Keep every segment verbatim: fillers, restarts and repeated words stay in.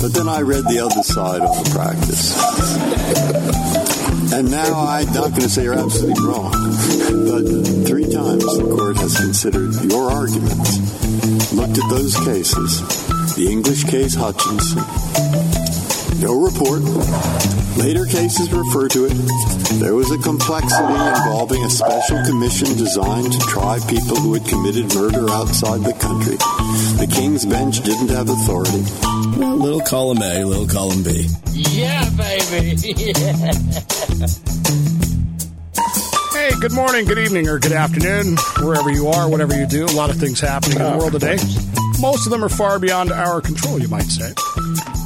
But then I read the other side on the practice. And now I'm not going to say you're absolutely wrong, but three times the court has considered your arguments, looked at those cases, the English case Hutchinson, no report. Later cases refer to it. There was a complexity involving a special commission designed to try people who had committed murder outside the country. The King's Bench didn't have authority. Little column A, little column B. Yeah, baby. Yeah. Hey, good morning, good evening, or good afternoon, wherever you are, whatever you do. A lot of things happening in the world today. Most of them are far beyond our control, you might say.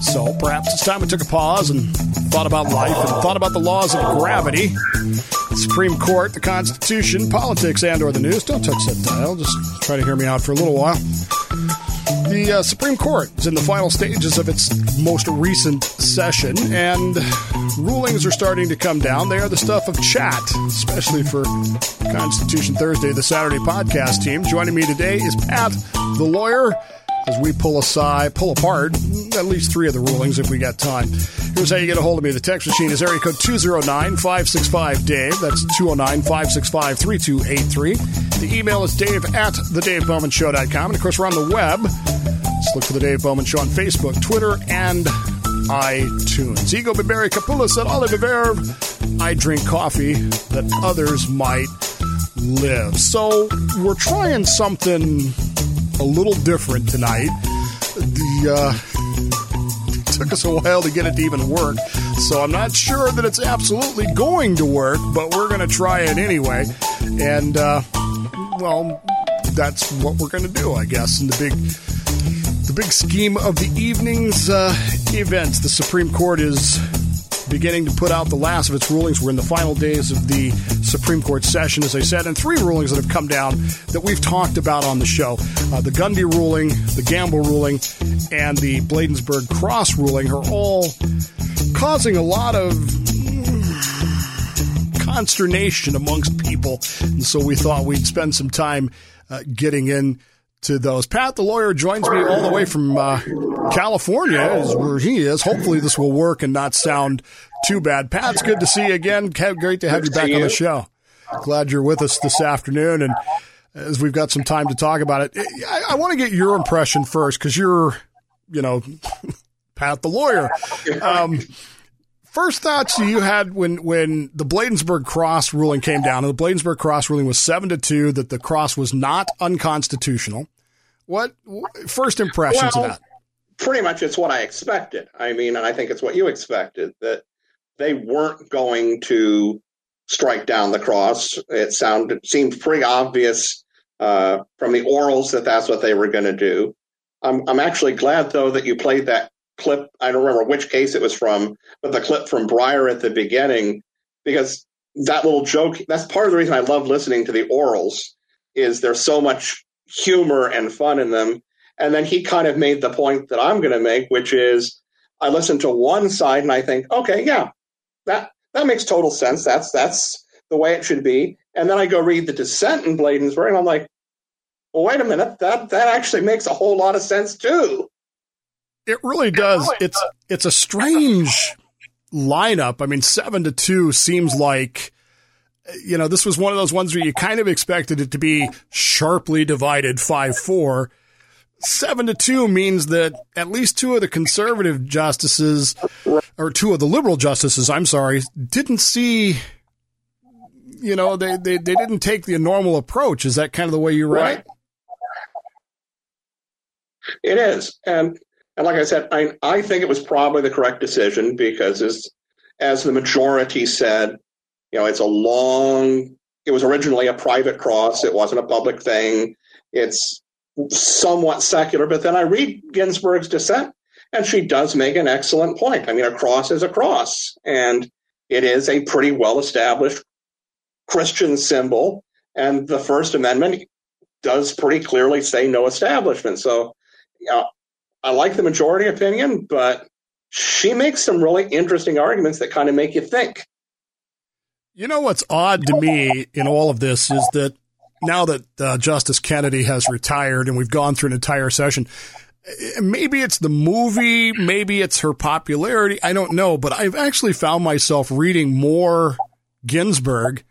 So perhaps it's time we took a pause and thought about life and thought about the laws of gravity, the Supreme Court, the Constitution, politics, and or the news. Don't touch that dial. Just try to hear me out for a little while. The uh, Supreme Court is in the final stages of its most recent session, and rulings are starting to come down. They are the stuff of chat, especially for Constitution Thursday, the Saturday podcast team. Joining me today is Pat, the lawyer, as we pull aside, pull apart at least three of the rulings if we got time. Here's how you get a hold of me. The text machine is area code two oh nine, five six five, Dave. That's two oh nine, five six five, three two eight three. The email is dave at the dave bowman show dot com. And, of course, we're on the web. Just look for The Dave Bowman Show on Facebook, Twitter, and iTunes. Ego Biberi Capula said, Olive Biber, I drink coffee that others might live. So we're trying something a little different tonight. The uh, it took us a while to get it to even work, so I'm not sure that it's absolutely going to work, but we're going to try it anyway. And uh, well, that's what we're going to do, I guess. In the big, the big scheme of the evening's uh, events, the Supreme Court is beginning to put out the last of its rulings. We're in the final days of the Supreme Court session, as I said, and three rulings that have come down that we've talked about on the show. Uh, the Gundy ruling, the Gamble ruling, and the Bladensburg Cross ruling are all causing a lot of consternation amongst people, and so we thought we'd spend some time uh, getting in to those. Pat, the lawyer, joins me all the way from uh, California, is where he is. Hopefully this will work and not sound too bad. Pat's good to see you again. Great to have you back on the show. Glad you're with us this afternoon, and as we've got some time to talk about it, I, I want to get your impression first, because you're, you know, Pat the lawyer. Um, first thoughts you had when, when the Bladensburg Cross ruling came down, and the Bladensburg Cross ruling was seven to two that the cross was not unconstitutional. What first impressions well, of that? Pretty much, it's what I expected. I mean, and I think it's what you expected, that they weren't going to strike down the cross. It sounded seemed pretty obvious uh, from the orals that that's what they were going to do. I'm, I'm actually glad, though, that you played that clip. I don't remember which case it was from, but the clip from Breyer at the beginning, because that little joke, that's part of the reason I love listening to the orals, is there's so much humor and fun in them. And then he kind of made the point that I'm going to make, which is I listen to one side and I think, okay, yeah, That that makes total sense. That's that's the way it should be. And then I go read the dissent in Bladensburg, and I'm like, well, wait a minute, that that actually makes a whole lot of sense too. It really does. It really it's does. It's a strange lineup. I mean, seven to two seems like, you know, this was one of those ones where you kind of expected it to be sharply divided five four. Seven to two means that at least two of the conservative justices, or two of the liberal justices, I'm sorry, didn't see, you know, they, they, they didn't take the normal approach. Is that kind of the way you read it? It is. And and like I said, I I think it was probably the correct decision, because as, as the majority said, you know, it's a long, it was originally a private cross. It wasn't a public thing. It's somewhat secular, but then I read Ginsburg's dissent, and she does make an excellent point. I mean, a cross is a cross, and it is a pretty well-established Christian symbol, and the First Amendment does pretty clearly say no establishment. So, you know, I like the majority opinion, but she makes some really interesting arguments that kind of make you think. You know what's odd to me in all of this is that now that uh, Justice Kennedy has retired and we've gone through an entire session, maybe it's the movie, maybe it's her popularity, I don't know, but I've actually found myself reading more Ginsburg,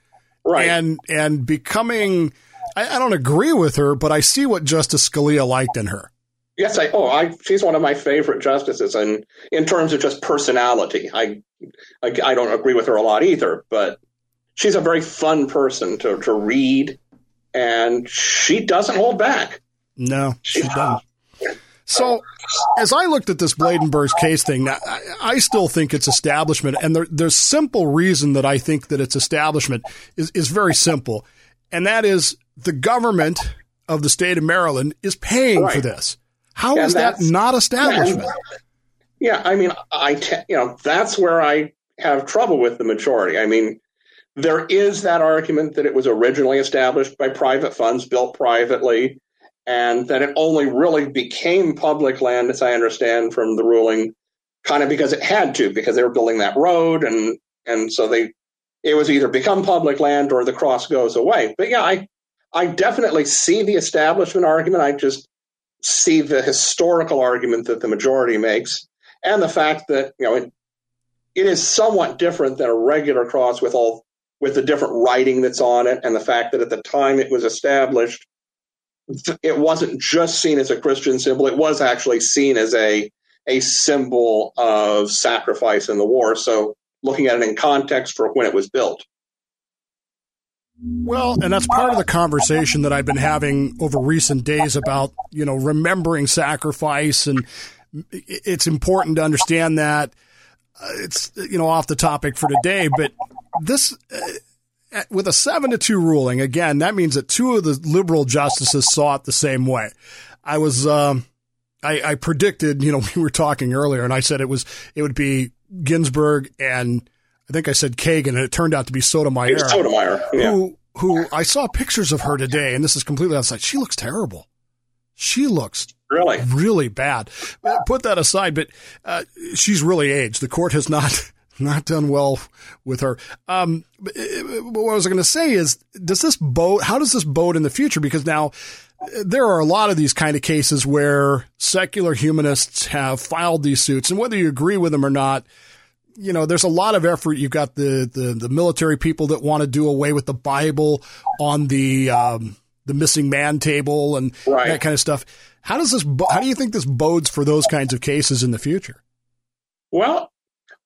right, and and becoming, I, I don't agree with her, but I see what Justice Scalia liked in her. Yes, I oh, I she's one of my favorite justices, and in terms of just personality, I I, I don't agree with her a lot either, but she's a very fun person to, to read, and she doesn't hold back. No, she doesn't. So as I looked at this Bladensburg case thing, now, I, I still think it's establishment. And the there's simple reason that I think that it's establishment is, is very simple. And that is the government of the state of Maryland is paying right. for this. How and is that not establishment? Yeah, I mean, I te- you know, that's where I have trouble with the majority. I mean, there is that argument that it was originally established by private funds, built privately, and that it only really became public land, as I understand from the ruling, kind of because it had to, because they were building that road, and and so they it was either become public land or the cross goes away. But yeah, I I definitely see the establishment argument. I just see the historical argument that the majority makes, and the fact that, you know, it it is somewhat different than a regular cross with all with the different writing that's on it, and the fact that at the time it was established, it wasn't just seen as a Christian symbol. It was actually seen as a a symbol of sacrifice in the war. So looking at it in context for when it was built. Well, and that's part of the conversation that I've been having over recent days about, you know, remembering sacrifice. And it's important to understand that. It's, you know, off the topic for today, but this... Uh, with a seven to two ruling, again, that means that two of the liberal justices saw it the same way. I was, um, I, I predicted, you know, we were talking earlier, and I said it was, it would be Ginsburg and I think I said Kagan, and it turned out to be Sotomayor. It was Sotomayor, yeah. Who, who I saw pictures of her today, and this is completely outside. She looks terrible. She looks really, really bad. Put that aside, but uh, she's really aged. The court has not. Not done well with her. Um, but what I was going to say is, does this bode? How does this bode in the future? Because now there are a lot of these kind of cases where secular humanists have filed these suits, and whether you agree with them or not, you know, there's a lot of effort. You've got the the, the military people that want to do away with the Bible on the um, the missing man table and right. that kind of stuff. How does this? How do you think this bodes for those kinds of cases in the future? Well,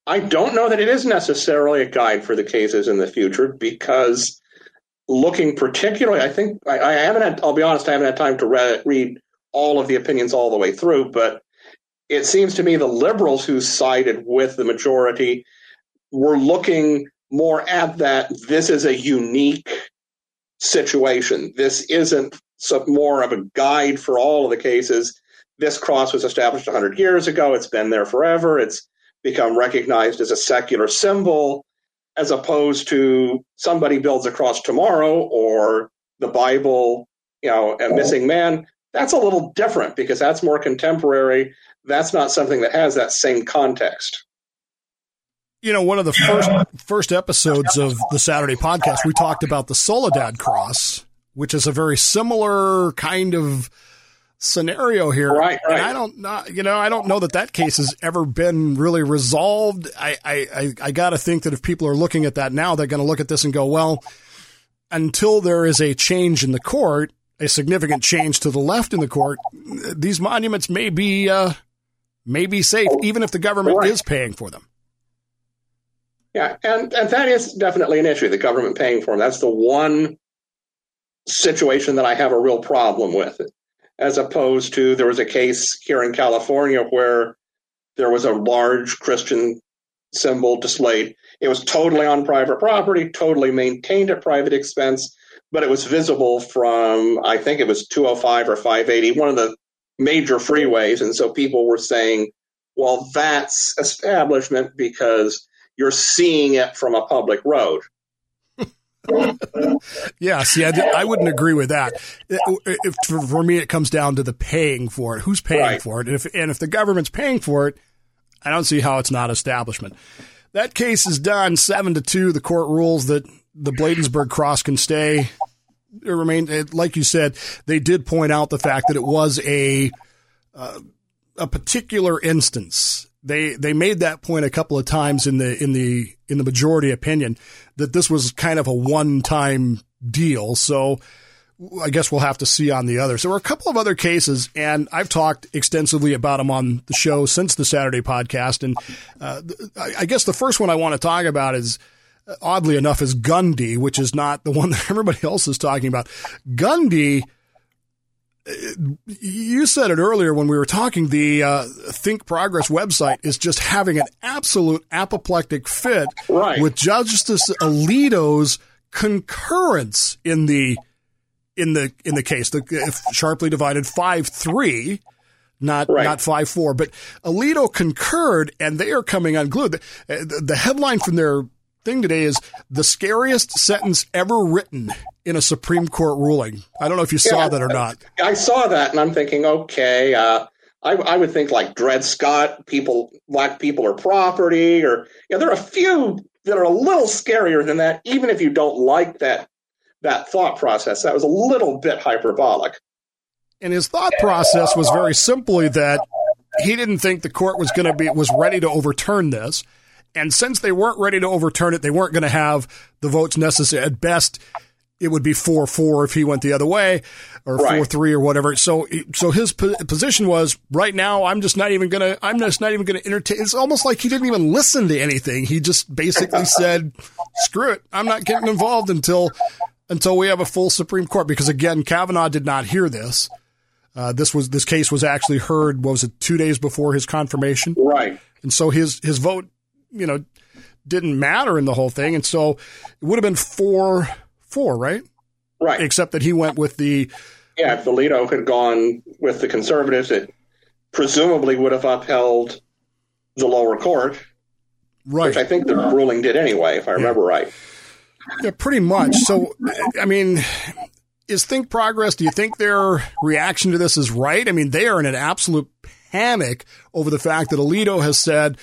I don't know that it is necessarily a guide for the cases in the future, because looking particularly, I think I, I haven't had, I'll be honest, I haven't had time to re- read all of the opinions all the way through, but it seems to me the liberals who sided with the majority were looking more at that. This is a unique situation. This isn't some, more of a guide for all of the cases. This cross was established one hundred years ago. It's been there forever. It's become recognized as a secular symbol, as opposed to somebody builds a cross tomorrow or the Bible, you know, a missing man. That's a little different because that's more contemporary. That's not something that has that same context. You know, one of the first first episodes of the Saturday podcast, we talked about the Soledad Cross, which is a very similar kind of scenario here. Right, right. And I don't not, you know, I don't know that that case has ever been really resolved. I, I, I got to think that if people are looking at that now, they're going to look at this and go, well, until there is a change in the court, a significant change to the left in the court, these monuments may be, uh, may be safe, even if the government right. is paying for them. Yeah. And, and that is definitely an issue, the government paying for them. That's the one situation that I have a real problem with. As opposed to, there was a case here in California where there was a large Christian symbol displayed. It was totally on private property, totally maintained at private expense, but it was visible from, I think it was two oh five or five eighty, one of the major freeways. And so people were saying, well, that's establishment because you're seeing it from a public road. Yeah, see, I, I wouldn't agree with that. If, for me, it comes down to the paying for it. Who's paying right. for it? And if, and if the government's paying for it, I don't see how it's not establishment. That case is done seven to two. The court rules that the Bladensburg Cross can stay. It remained, like you said, they did point out the fact that it was a uh, a particular instance. They they made that point a couple of times in the in the in the majority opinion that this was kind of a one-time deal. So I guess we'll have to see on the others. There were a couple of other cases, and I've talked extensively about them on the show since the Saturday podcast. And uh, I guess the first one I want to talk about is, oddly enough, is Gundy, which is not the one that everybody else is talking about. Gundy, you said it earlier when we were talking, the uh, ThinkProgress website is just having an absolute apoplectic fit right. with Justice Alito's concurrence in the in the in the case, the sharply divided five three, not right. not five four. But Alito concurred, and they are coming unglued. The, the headline from their thing today is the scariest sentence ever written in a Supreme Court ruling. I don't know if you saw yeah, that or not. I saw that, and I'm thinking, okay, uh, I, I would think like Dred Scott, people, black people are property, or you know, there are a few that are a little scarier than that, even if you don't like that that thought process. That was a little bit hyperbolic. And his thought process was very simply that he didn't think the court was going to be was ready to overturn this. And since they weren't ready to overturn it, they weren't going to have the votes necessary. At best, it would be four four if he went the other way, or right. four three or whatever. So, so his po- position was, right now, I'm just not even going to. I'm just not even going to entertain. It's almost like he didn't even listen to anything. He just basically said, "Screw it, I'm not getting involved until until we have a full Supreme Court." Because again, Kavanaugh did not hear this. Uh, this was this case was actually heard. What was it? Two days before his confirmation, right? And so his his vote, you know, didn't matter in the whole thing. And so it would have been four, four, right? Right. Except that he went with the... Yeah, if Alito had gone with the conservatives, it presumably would have upheld the lower court. Right. Which I think the ruling did anyway, if I remember yeah. right. Yeah, pretty much. So, I mean, is ThinkProgress, do you think their reaction to this is right? I mean, they are in an absolute panic over the fact that Alito has said...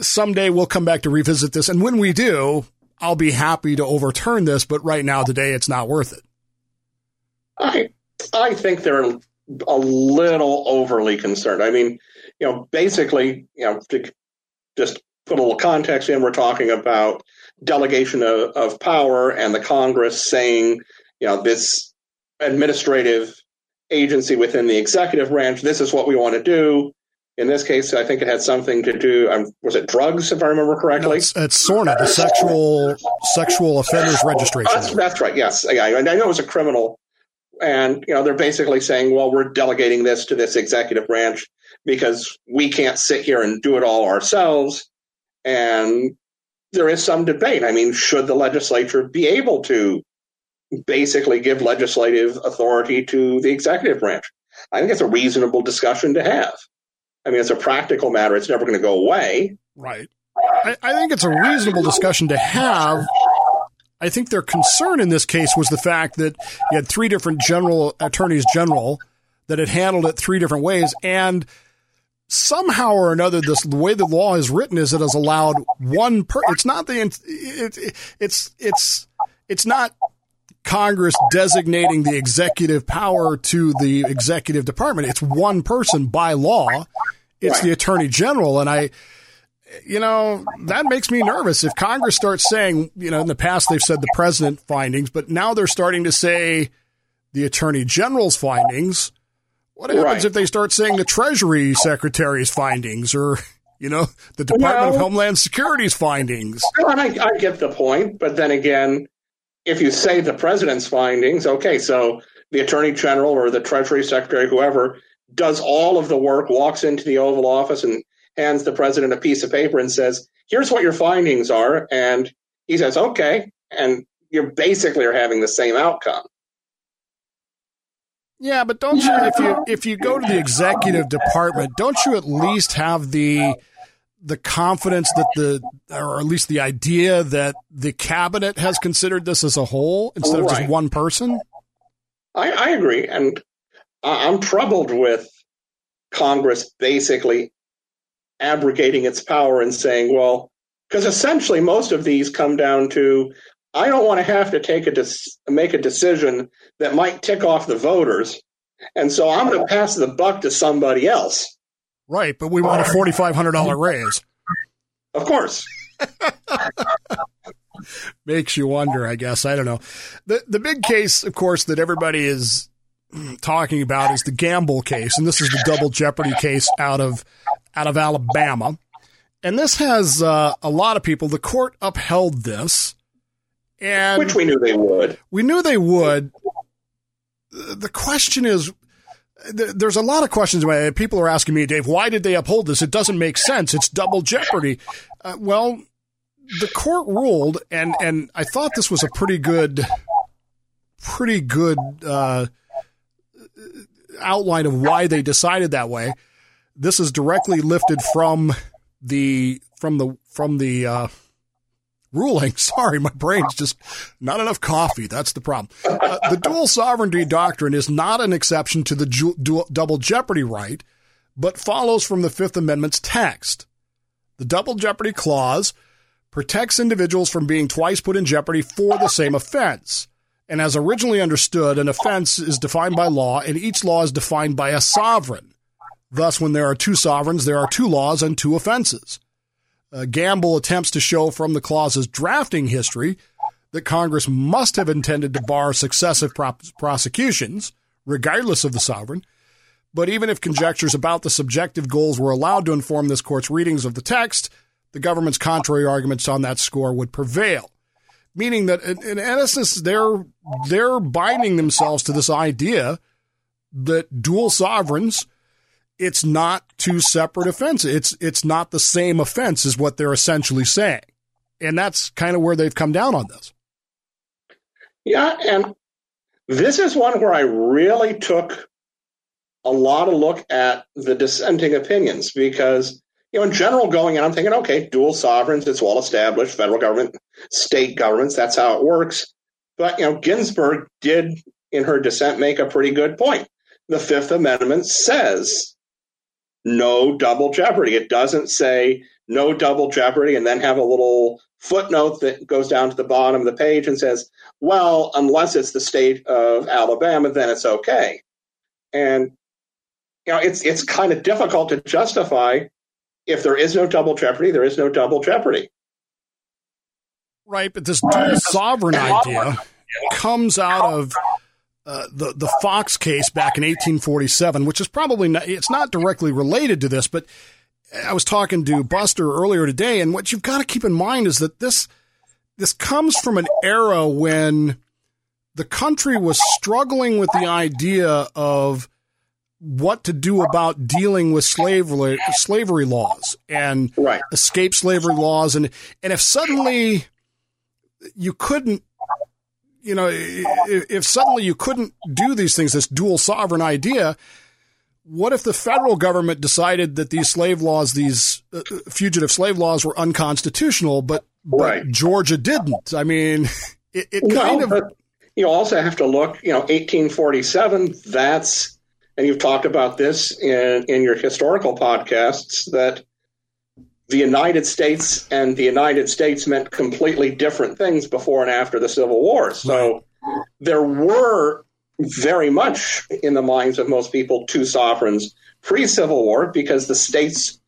someday we'll come back to revisit this. And when we do, I'll be happy to overturn this. But right now, today, it's not worth it. I I think they're a little overly concerned. I mean, you know, basically, you know, to just put a little context in, we're talking about delegation of, of power and the Congress saying, you know, this administrative agency within the executive branch, this is what we want to do. In this case, I think it had something to do. Um, was it drugs, if I remember correctly? No, it's, it's SORNA, the sexual sexual offenders registration. That's, that's right. Yes, yeah, I know it was a criminal, and you know they're basically saying, "Well, we're delegating this to this executive branch because we can't sit here and do it all ourselves." And there is some debate. I mean, should the legislature be able to basically give legislative authority to the executive branch? I think it's a reasonable discussion to have. I mean, it's a practical matter. It's never going to go away. Right. I, I think it's a reasonable discussion to have. I think their concern in this case was the fact that you had three different general attorneys general that had handled it three different ways. And somehow or another, this, the way the law is written is it has allowed one per. It's not the it, it, it's it's it's not Congress designating the executive power to the executive department. It's one person by law. It's right. the attorney general. And I, you know, that makes me nervous. If Congress starts saying, you know, in the past, they've said the president findings, but now they're starting to say the attorney general's findings. What happens right. if they start saying the Treasury Secretary's findings or, you know, the Department well, of Homeland Security's findings? Well, and I, I get the point, but then again, if you say the president's findings, okay, so the attorney general or the Treasury secretary, whoever, does all of the work, walks into the Oval Office and hands the president a piece of paper and says, here's what your findings are. And he says, okay. And you basically are having the same outcome. Yeah, but don't you, if you if you go to the executive department, don't you at least have the the confidence that the, or at least the idea that the cabinet has considered this as a whole instead right. of just one person? I, I agree. And I'm troubled with Congress basically abrogating its power and saying, well, because essentially most of these come down to, I don't want to have to take a de- make a decision that might tick off the voters. And so I'm going to pass the buck to somebody else. Right, but we want a forty-five hundred dollars raise. Of course. Makes you wonder, I guess. I don't know. The the big case, of course, that everybody is talking about is the Gamble case, and this is the double jeopardy case out of out of Alabama. And this has uh, a lot of people. The court upheld this. And which we knew they would. We knew they would. The question is, there's a lot of questions. People are asking me, Dave, why did they uphold this? It doesn't make sense. It's double jeopardy. Uh, well, the court ruled, and, and I thought this was a pretty good, pretty good uh, outline of why they decided that way. This is directly lifted from the from the from the uh, ruling. Sorry, my brain's just not enough coffee. That's the problem. Uh, the dual sovereignty doctrine is not an exception to the ju- du- double jeopardy right, but follows from the Fifth Amendment's text. The double jeopardy clause protects individuals from being twice put in jeopardy for the same offense. And as originally understood, an offense is defined by law, and each law is defined by a sovereign. Thus, when there are two sovereigns, there are two laws and two offenses. Uh, Gamble attempts to show from the clause's drafting history that Congress must have intended to bar successive pro- prosecutions, regardless of the sovereign. But even if conjectures about the subjective goals were allowed to inform this court's readings of the text, the government's contrary arguments on that score would prevail. Meaning that, in, in essence, they're, they're binding themselves to this idea that dual sovereigns, it's not two separate offenses. It's it's not the same offense is what they're essentially saying. And that's kind of where they've come down on this. Yeah, and this is one where I really took a lot of look at the dissenting opinions because, you know, in general going in, I'm thinking, okay, dual sovereigns, it's well-established, federal government, state governments, that's how it works. But, you know, Ginsburg did, in her dissent, make a pretty good point. The Fifth Amendment says no double jeopardy. It doesn't say no double jeopardy and then have a little footnote that goes down to the bottom of the page and says, well, unless it's the state of Alabama, then it's okay. And, you know, it's it's kind of difficult to justify if there is no double jeopardy, there is no double jeopardy. Right, but this dual sovereign idea comes out of Uh, the the Fox case back in eighteen forty-seven, which is probably not, it's not directly related to this, but I was talking to Buster earlier today, and what you've got to keep in mind is that this this comes from an era when the country was struggling with the idea of what to do about dealing with slavery slavery laws and right. escape slavery laws, and and if suddenly you couldn't. You know, if suddenly you couldn't do these things, this dual sovereign idea, what if the federal government decided that these slave laws, these uh, fugitive slave laws were unconstitutional, but, right. but Georgia didn't? I mean, it, it no, kind of. You also have to look, you know, eighteen forty-seven, that's, and you've talked about this in, in your historical podcasts, that the United States and the United States meant completely different things before and after the Civil War. So there were very much in the minds of most people two sovereigns pre-Civil War because the states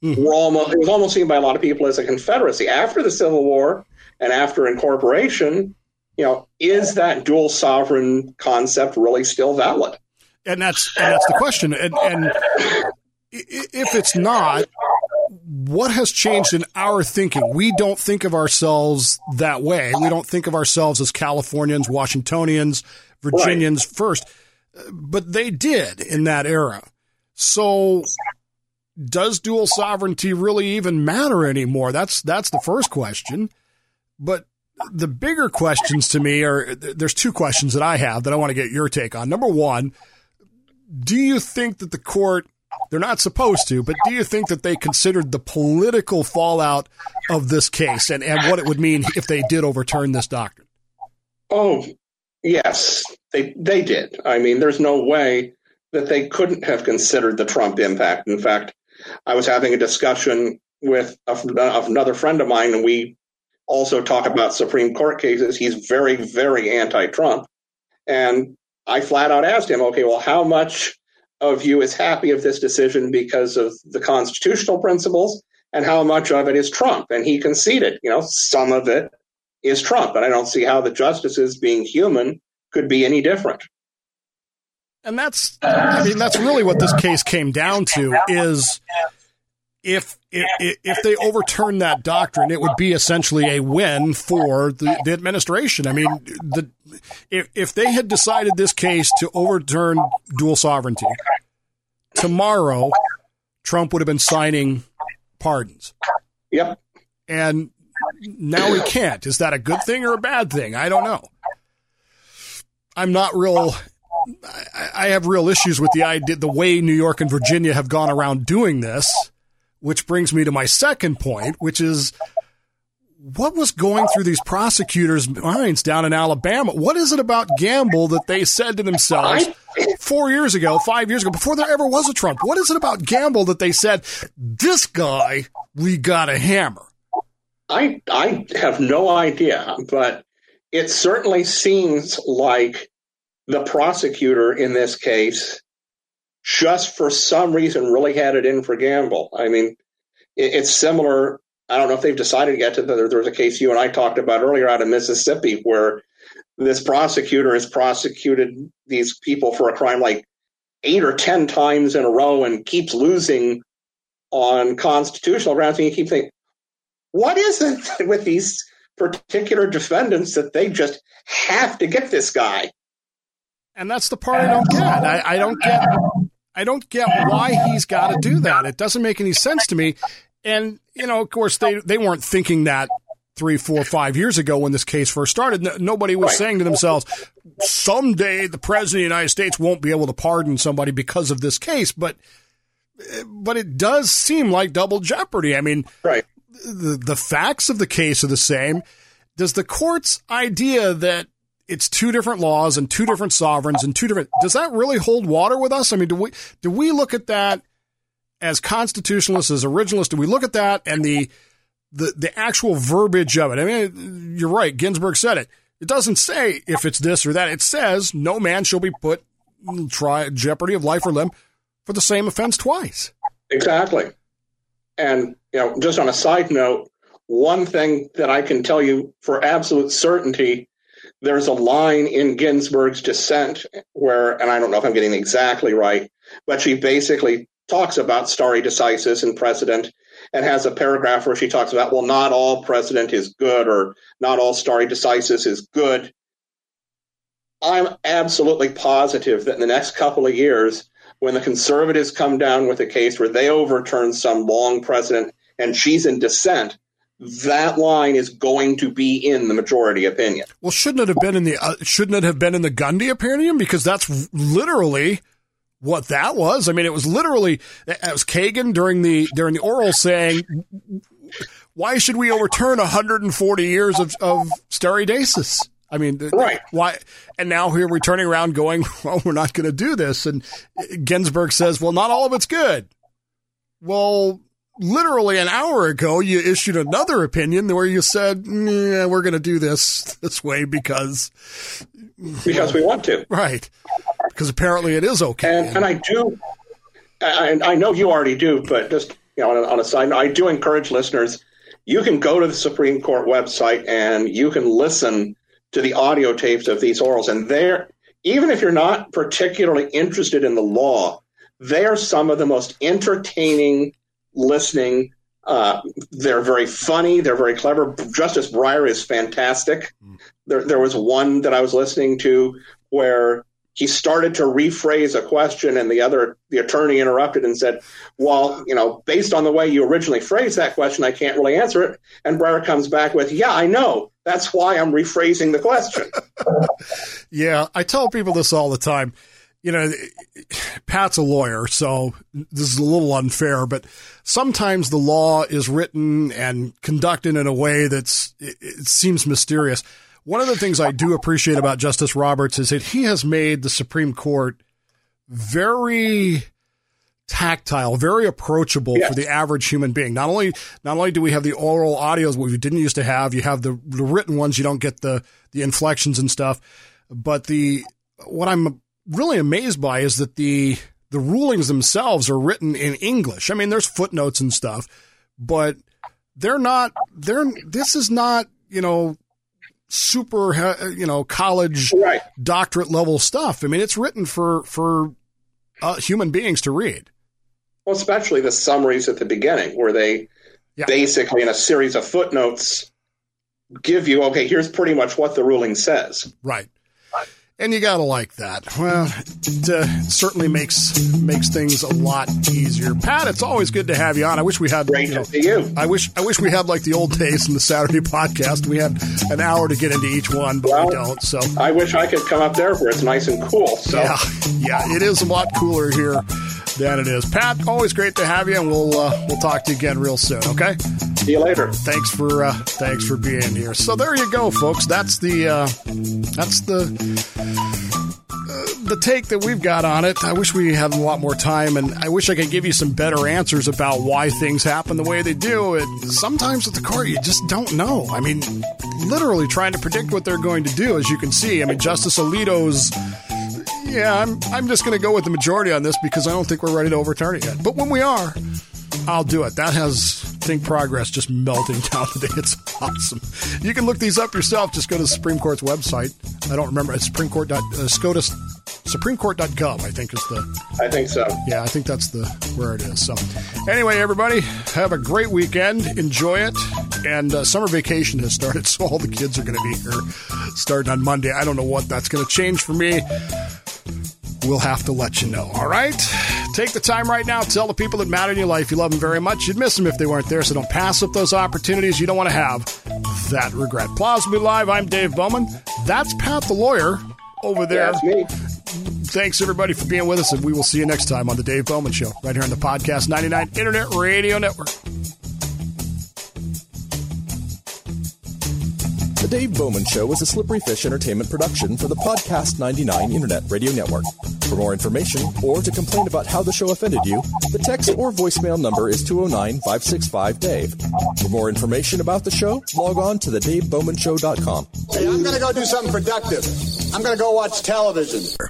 mm-hmm. were almost, it was almost seen by a lot of people as a confederacy. After the Civil War and after incorporation, you know, is that dual sovereign concept really still valid? And that's, and that's the question. And, and if it's not, what has changed in our thinking? We don't think of ourselves that way. We don't think of ourselves as Californians, Washingtonians, Virginians right. first, but they did in that era. So does dual sovereignty really even matter anymore? That's, that's the first question. But the bigger questions to me are, there's two questions that I have that I want to get your take on. Number one, do you think that the court, they're not supposed to, but do you think that they considered the political fallout of this case and, and what it would mean if they did overturn this doctrine? Oh, yes, they they did. I mean, there's no way that they couldn't have considered the Trump impact. In fact, I was having a discussion with a, another friend of mine, and we also talk about Supreme Court cases. He's very, very anti-Trump. And I flat out asked him, okay, well, how much of you is happy of this decision because of the constitutional principles and how much of it is Trump. And he conceded, you know, some of it is Trump. And I don't see how the justices, being human, could be any different. And that's, I mean, that's really what this case came down to, is if if, if they overturn that doctrine, it would be essentially a win for the, the administration. I mean, the if, if they had decided this case to overturn dual sovereignty, tomorrow Trump would have been signing pardons. Yep. And now he can't. Is that a good thing or a bad thing? I don't know. I'm not real... I have real issues with the idea, the way New York and Virginia have gone around doing this, which brings me to my second point, which is what was going through these prosecutors' minds down in Alabama? What is it about Gamble that they said to themselves four years ago, five years ago, before there ever was a Trump? What is it about Gamble that they said, this guy, we got a hammer? I, I have no idea, but it certainly seems like the prosecutor in this case, just for some reason, really had it in for Gamble. I mean, it, it's similar. I don't know if they've decided yet to the, there was a case you and I talked about earlier out of Mississippi where this prosecutor has prosecuted these people for a crime like eight or ten times in a row and keeps losing on constitutional grounds. And you keep thinking, what is it with these particular defendants that they just have to get this guy? And that's the part I don't get. I, I don't get. I don't get why he's got to do that. It doesn't make any sense to me. And you know, of course, they they weren't thinking that three, four, five years ago when this case first started. No, nobody was saying to themselves, "Someday the president of the United States won't be able to pardon somebody because of this case." But but it does seem like double jeopardy. I mean, right. The the facts of the case are the same. Does the court's idea that it's two different laws and two different sovereigns and two different, does that really hold water with us? I mean, do we, do we look at that as constitutionalists, as originalists? Do we look at that and the, the, the actual verbiage of it? I mean, you're right. Ginsburg said it. It doesn't say if it's this or that. It says no man shall be put in jeopardy of life or limb for the same offense twice. Exactly. And, you know, just on a side note, one thing that I can tell you for absolute certainty, there's a line in Ginsburg's dissent where, and I don't know if I'm getting exactly right, but she basically talks about stare decisis and precedent and has a paragraph where she talks about, well, not all precedent is good or not all stare decisis is good. I'm absolutely positive that in the next couple of years, when the conservatives come down with a case where they overturn some long precedent and she's in dissent, that line is going to be in the majority opinion. Well, shouldn't it have been in the uh, shouldn't it have been in the Gundy opinion? Because that's literally what that was. I mean, it was literally it was Kagan during the during the oral saying, "Why should we overturn one hundred forty years of, of stare decisis?" I mean, right? Why? And now here we're turning around, going, "Well, we're not going to do this." And Ginsburg says, "Well, not all of it's good." Well, literally an hour ago, you issued another opinion where you said, nah, we're going to do this this way because... Because we want to. Right. Because apparently it is okay. And, and I do, I, I know you already do, but just you know, on, a, on a side note, I do encourage listeners, you can go to the Supreme Court website and you can listen to the audio tapes of these orals. And they're, even if you're not particularly interested in the law, they are some of the most entertaining listening. Uh, they're very funny. They're very clever. Justice Breyer is fantastic. Mm. There, there was one that I was listening to where he started to rephrase a question and the other, the attorney interrupted and said, well, you know, based on the way you originally phrased that question, I can't really answer it. And Breyer comes back with, yeah, I know. That's why I'm rephrasing the question. Yeah. I tell people this all the time. You know, Pat's a lawyer, so this is a little unfair, but sometimes the law is written and conducted in a way that's, it, it seems mysterious. One of the things I do appreciate about Justice Roberts is that he has made the Supreme Court very tactile, very approachable yes. for the average human being. Not only, not only do we have the oral audios, what we didn't used to have, you have the, the written ones, you don't get the, the inflections and stuff, but the, what I'm really amazed by is that the the rulings themselves are written in English. I mean, there's footnotes and stuff, but they're not, they're, this is not, you know, super, you know, college right. doctorate level stuff. I mean, it's written for, for uh, human beings to read. Well, especially the summaries at the beginning where they yeah. basically in a series of footnotes give you, okay, here's pretty much what the ruling says. Right. And you got to like that. Well, it uh, certainly makes makes things a lot easier. Pat, it's always good to have you on. I wish we had Great you know, to see you. I wish I wish we had like the old days in the Saturday podcast. We had an hour to get into each one, but well, we don't. So I wish I could come up there where it's nice and cool. So yeah, yeah, it is a lot cooler here than it is. Pat, always great to have you, and we'll uh, we'll talk to you again real soon. Okay. See you later. Thanks for uh, thanks for being here. So there you go, folks. That's the uh, that's the. Uh, the take that we've got on it. I wish we had a lot more time, and I wish I could give you some better answers about why things happen the way they do. And sometimes with the court, you just don't know. I mean, literally trying to predict what they're going to do, as you can see. I mean, Justice Alito's, yeah, I'm, I'm just going to go with the majority on this because I don't think we're ready to overturn it yet. But when we are, I'll do it. That has ThinkProgress just melting down today. It's awesome. You can look these up yourself. Just go to the Supreme Court's website. I don't remember. It's SupremeCourt. Uh, SCOTUS, SupremeCourt dot gov, I think is the... I think so. Yeah, I think that's the where it is. So anyway, everybody, have a great weekend. Enjoy it. And uh, summer vacation has started, so all the kids are going to be here starting on Monday. I don't know what that's going to change for me. We'll have to let you know, all right? Take the time right now. Tell the people that matter in your life you love them very much. You'd miss them if they weren't there, so don't pass up those opportunities. You don't want to have that regret. Plausibly Live, I'm Dave Bowman. That's Pat the Lawyer over there. That's me. Thanks, everybody, for being with us, and we will see you next time on The Dave Bowman Show right here on the Podcast ninety-nine Internet Radio Network. The Dave Bowman Show is a Slippery Fish Entertainment production for the Podcast ninety-nine Internet Radio Network. For more information or to complain about how the show offended you, the text or voicemail number is two oh nine, five six five, Dave. For more information about the show, log on to the Dave Bowman Show dot com. Hey, I'm going to go do something productive. I'm going to go watch television.